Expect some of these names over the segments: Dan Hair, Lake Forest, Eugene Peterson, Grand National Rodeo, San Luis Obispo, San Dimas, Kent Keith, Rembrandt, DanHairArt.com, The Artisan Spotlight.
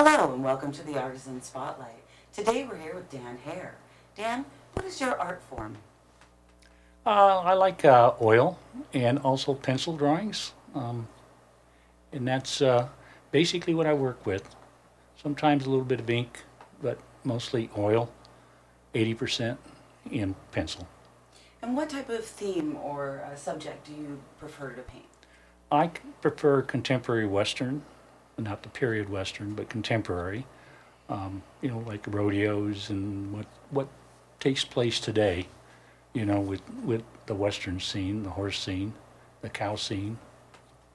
Hello and welcome to the Artisan Spotlight. Today we're here with Dan Hair. Dan, what is your art form? I like oil and also pencil drawings. And that's basically what I work with. Sometimes a little bit of ink, but mostly oil, 80%, and pencil. And what type of theme or subject do you prefer to paint? I prefer contemporary Western, not the period Western, but contemporary. Like rodeos and what takes place today, with the Western scene, the horse scene, the cow scene.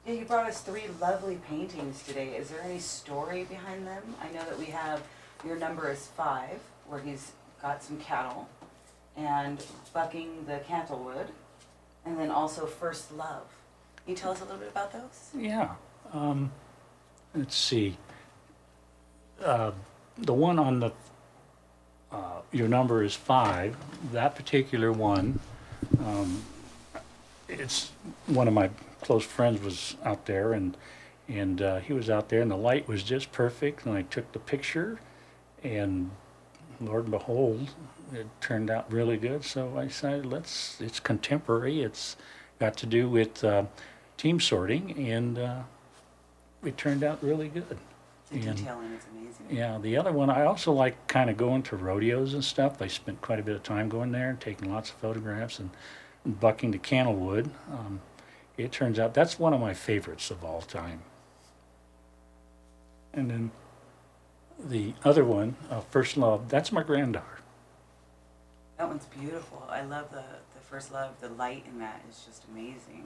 Yeah, you brought us three lovely paintings today. Is there any story behind them? I know that we have your number is 5, where he's got some cattle, and bucking the cantlewood, and then also First Love. Can you tell us a little bit about those? Yeah. Let's see. The one on the your number is 5. That particular one, it's one of my close friends was out there, and he was out there, and the light was just perfect. And I took the picture, and Lord and behold, it turned out really good. So I decided, it's contemporary. It's got to do with team sorting, and it turned out really good. The detailing is amazing. Yeah, the other one, I also like kind of going to rodeos and stuff. I spent quite a bit of time going there and taking lots of photographs and bucking the cantlewood. It turns out that's one of my favorites of all time. And then the other one, First Love, that's my granddaughter. That one's beautiful. I love the First Love. The light in that is just amazing.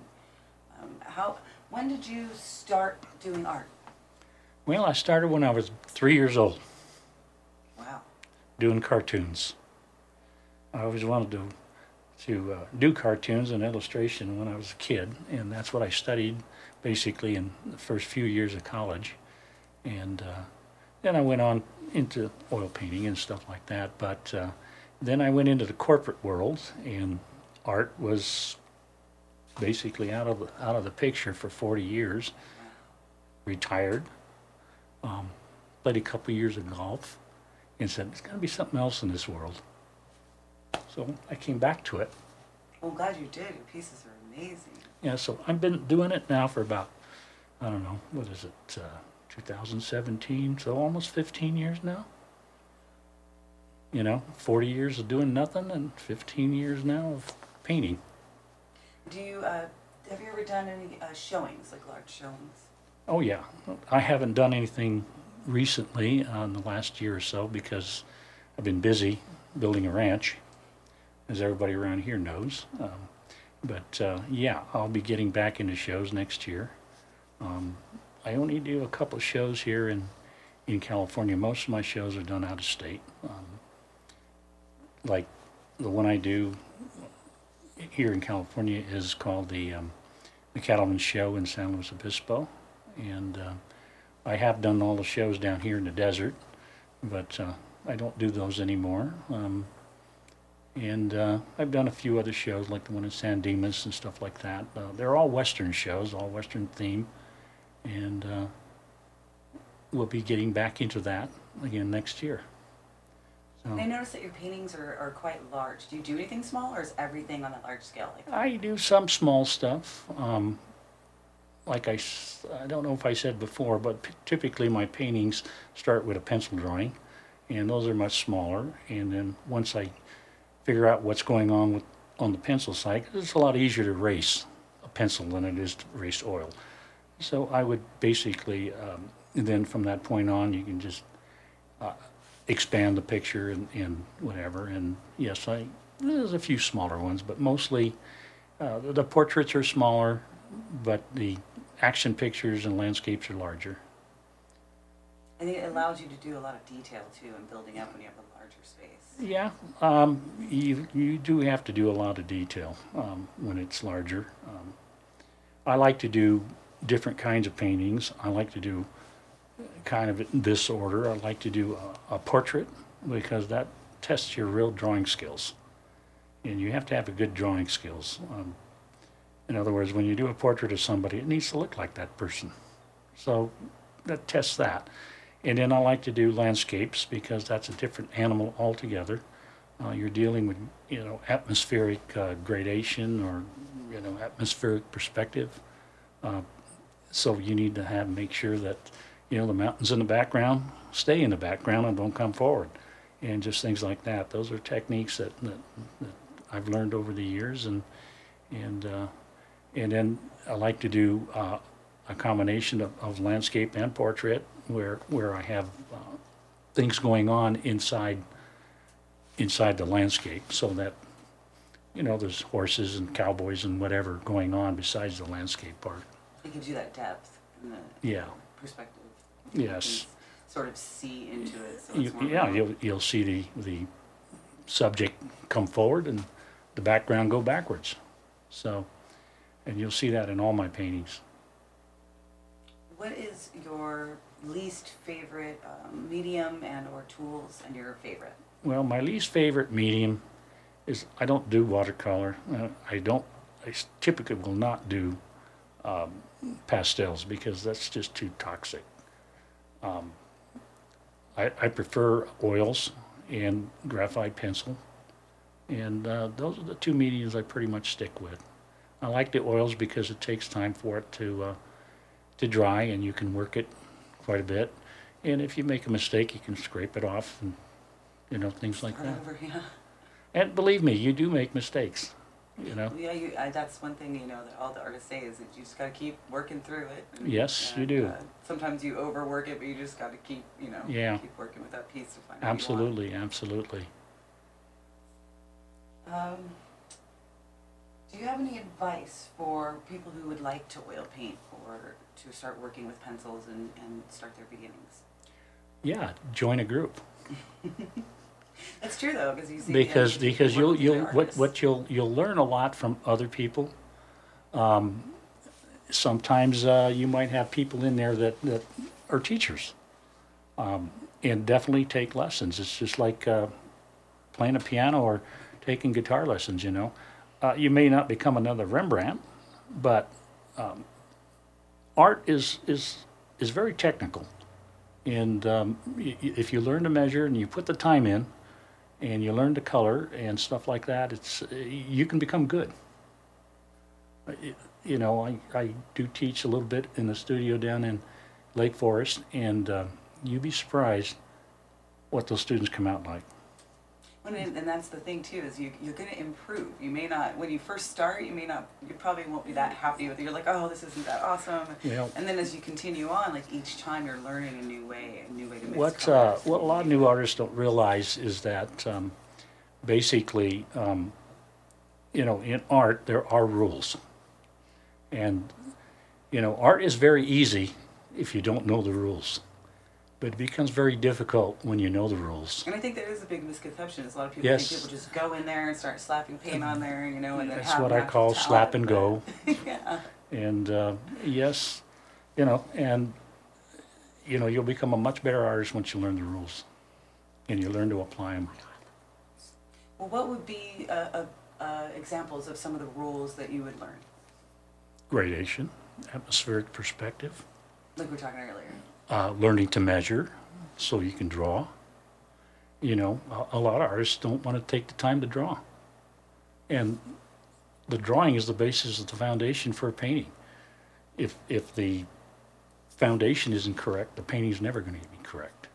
When did you start doing art? Well, I started when I was 3 years old. Wow. Doing cartoons. I always wanted to do cartoons and illustration when I was a kid, and that's what I studied basically in the first few years of college. And then I went on into oil painting and stuff like that, but then I went into the corporate world, and art was basically out of the picture for 40 years. Retired, played a couple years of golf, and said, there's got to be something else in this world. So I came back to it. Well, I'm glad you did. Your pieces are amazing. Yeah, so I've been doing it now for about, 2017, so almost 15 years now. 40 years of doing nothing and 15 years now of painting. Do you, have you ever done any showings, like large showings? Oh yeah, I haven't done anything recently in the last year or so because I've been busy building a ranch, as everybody around here knows. I'll be getting back into shows next year. I only do a couple of shows here in California. Most of my shows are done out of state. Like the one I do here in California is called the Cattleman's Show in San Luis Obispo, and I have done all the shows down here in the desert, but I don't do those anymore. I've done a few other shows, like the one in San Dimas and stuff like that. They're all Western shows, all Western theme, and we'll be getting back into that again next year. I notice that your paintings are quite large. Do you do anything small, or is everything on a large scale? Like that? I do some small stuff. I don't know if I said before, but typically my paintings start with a pencil drawing, and those are much smaller. And then once I figure out what's going on on the pencil side, 'cause it's a lot easier to erase a pencil than it is to erase oil. So I would basically, then from that point on, you can just... expand the picture and whatever, and yes, there's a few smaller ones, but mostly the portraits are smaller, but the action pictures and landscapes are larger. And it allows you to do a lot of detail too, and building up when you have a larger space. Yeah, you do have to do a lot of detail when it's larger. I like to do different kinds of paintings. I like to do kind of in this order. I like to do a portrait because that tests your real drawing skills, and you have to have a good drawing skills. In other words, when you do a portrait of somebody, it needs to look like that person. So that tests that. And then I like to do landscapes because that's a different animal altogether. You're dealing with, atmospheric gradation or, atmospheric perspective. So you need to make sure that, the mountains in the background stay in the background and don't come forward. And just things like that. Those are techniques that I've learned over the years. And then I like to do a combination of landscape and portrait where I have things going on inside the landscape, so that there's horses and cowboys and whatever going on besides the landscape part. It gives you that depth and the perspective. Yes. Sort of see into it. So you'll see the subject come forward and the background go backwards. So, and you'll see that in all my paintings. What is your least favorite medium and or tools, and your favorite? Well, my least favorite medium is I don't do watercolor. I typically will not do pastels because that's just too toxic. I prefer oils and graphite pencil, and those are the two mediums I pretty much stick with. I like the oils because it takes time for it to dry, and you can work it quite a bit. And if you make a mistake, you can scrape it off, and things like that. And believe me, you do make mistakes. Yeah, that's one thing that all the artists say is that you just got to keep working through it. You do. Sometimes you overwork it, but you just got to keep keep working with that piece to find out. Absolutely. Do you have any advice for people who would like to oil paint or to start working with pencils and start their beginnings? Yeah, join a group. That's true though, because you'll learn a lot from other people. Sometimes you might have people in there that are teachers, and definitely take lessons. It's just like playing a piano or taking guitar lessons. You may not become another Rembrandt, but art is very technical, and if you learn to measure and you put the time in, and you learn to color and stuff like that, you can become good. I do teach a little bit in the studio down in Lake Forest, and you'd be surprised what those students come out like. And that's the thing too, is you're going to improve. You may not, when you first start, you probably won't be that happy with it. You're like, oh, this isn't that awesome. Yeah. And then as you continue on, like each time you're learning a new way to mix colors. What a lot of new artists don't realize is that basically, in art, there are rules. And, art is very easy if you don't know the rules. But it becomes very difficult when you know the rules. And I think there is a big misconception. A lot of people think people just go in there and start slapping paint on there, and then that's what I call slap and go. Yeah. And you'll become a much better artist once you learn the rules, and you learn to apply them. Well, what would be examples of some of the rules that you would learn? Gradation, atmospheric perspective. Like we were talking earlier. Learning to measure so you can draw. A lot of artists don't want to take the time to draw. And the drawing is the basis of the foundation for a painting. If the foundation isn't correct, the painting's never going to be correct,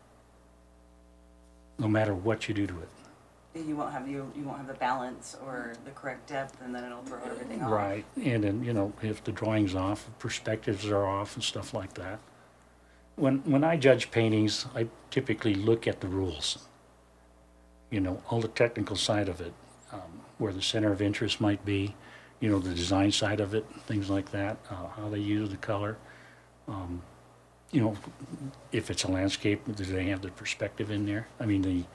no matter what you do to it. You won't have the balance or the correct depth, and then it'll throw everything off. Right, and then, if the drawing's off, perspectives are off and stuff like that. When I judge paintings, I typically look at the rules, all the technical side of it, where the center of interest might be, the design side of it, things like that, how they use the color. If it's a landscape, do they have the perspective in there? I mean,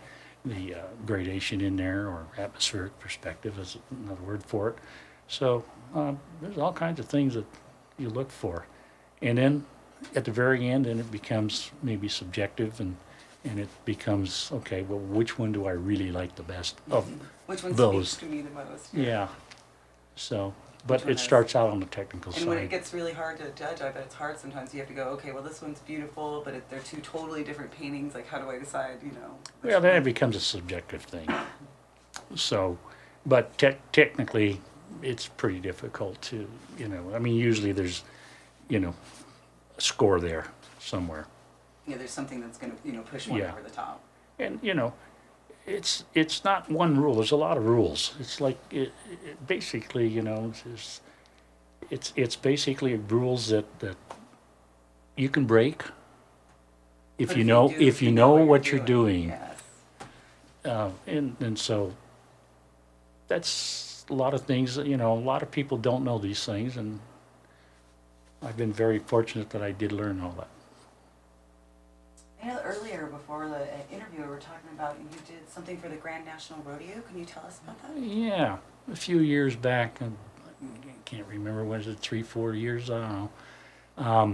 the gradation in there, or atmospheric perspective is another word for it. So there's all kinds of things that you look for. And then at the very end, and it becomes maybe subjective, and it becomes, okay, well, which one do I really like the best of those? Which one speaks to me the most? Yeah. So But it starts out on the technical side. And when it gets really hard to judge, I bet it's hard sometimes. You have to go, okay, well, this one's beautiful, but they're two totally different paintings. Like, how do I decide, you know? Well, then it becomes a subjective thing. So, but technically, it's pretty difficult to, you know, I mean, usually there's, you know, a score there somewhere. Yeah, there's something that's going to, you know, push one over the top. And, you know, it's not one rule. There's a lot of rules. It's like it basically, you know, it's basically rules that you can break if you know what you're doing. Yes. And so that's a lot of things. You know, a lot of people don't know these things, and I've been very fortunate that I did learn all that. I know earlier, before the interview, we were talking about you did something for the Grand National Rodeo. Can you tell us about that? Yeah, a few years back, I can't remember, was it 3-4 years? I don't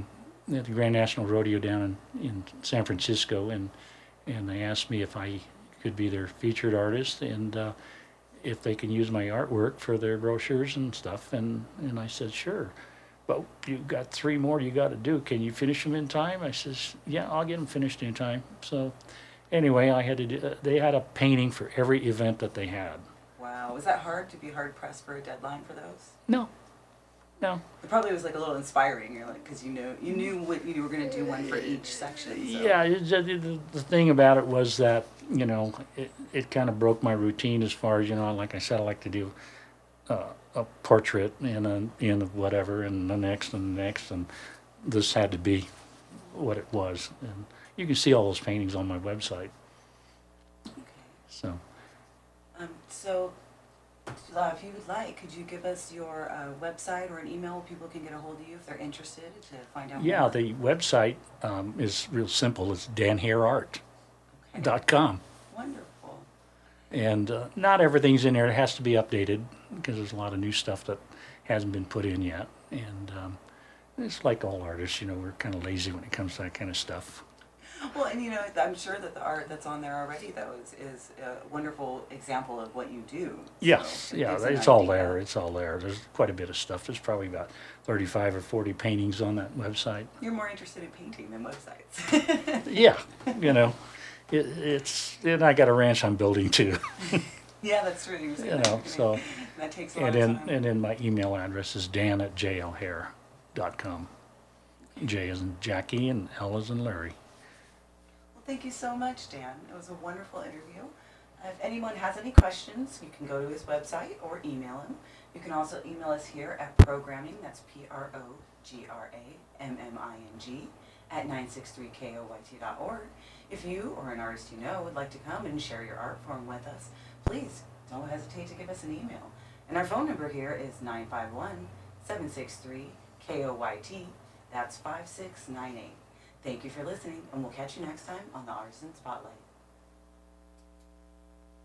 know. At the Grand National Rodeo down in San Francisco, and they asked me if I could be their featured artist and if they can use my artwork for their brochures and stuff, and I said sure. But you've got 3 more you got to do. Can you finish them in time? I says, yeah, I'll get them finished in time. So anyway, I had to do, they had a painting for every event that they had. Wow. Was that hard to be hard-pressed for a deadline for those? No. It probably was like a little inspiring. You're like, because you knew what you were going to do one for each section. So. Yeah. The thing about it was that, you know, it kind of broke my routine as far as, you know, like I said, I like to do a portrait and whatever, and the next, and this had to be what it was. And you can see all those paintings on my website. Okay. So. If you would like, could you give us your website or an email? People can get a hold of you if they're interested to find out. Yeah, more. The website is real simple. It's DanHairArt.com. Wonderful. And not everything's in there. It has to be updated because there's a lot of new stuff that hasn't been put in yet. And it's like all artists, you know, we're kind of lazy when it comes to that kind of stuff. Well, and you know, I'm sure that the art that's on there already, though, is a wonderful example of what you do. Yes, so it's all there. It's all there. There's quite a bit of stuff. There's probably about 35 or 40 paintings on that website. You're more interested in painting than websites. Yeah, you know. And I got a ranch I'm building too. Yeah, that's really interesting. You know, so that takes a lot of time. And then my email address is dan@jlhair.com. J as in Jackie and L as in Larry. Well, thank you so much, Dan. It was a wonderful interview. If anyone has any questions, you can go to his website or email him. You can also email us here at programming, that's programming at 963koyt.org. If you or an artist you know would like to come and share your art form with us, please don't hesitate to give us an email. And our phone number here is 951-763-KOYT. That's 5698. Thank you for listening, and we'll catch you next time on the Artisan Spotlight.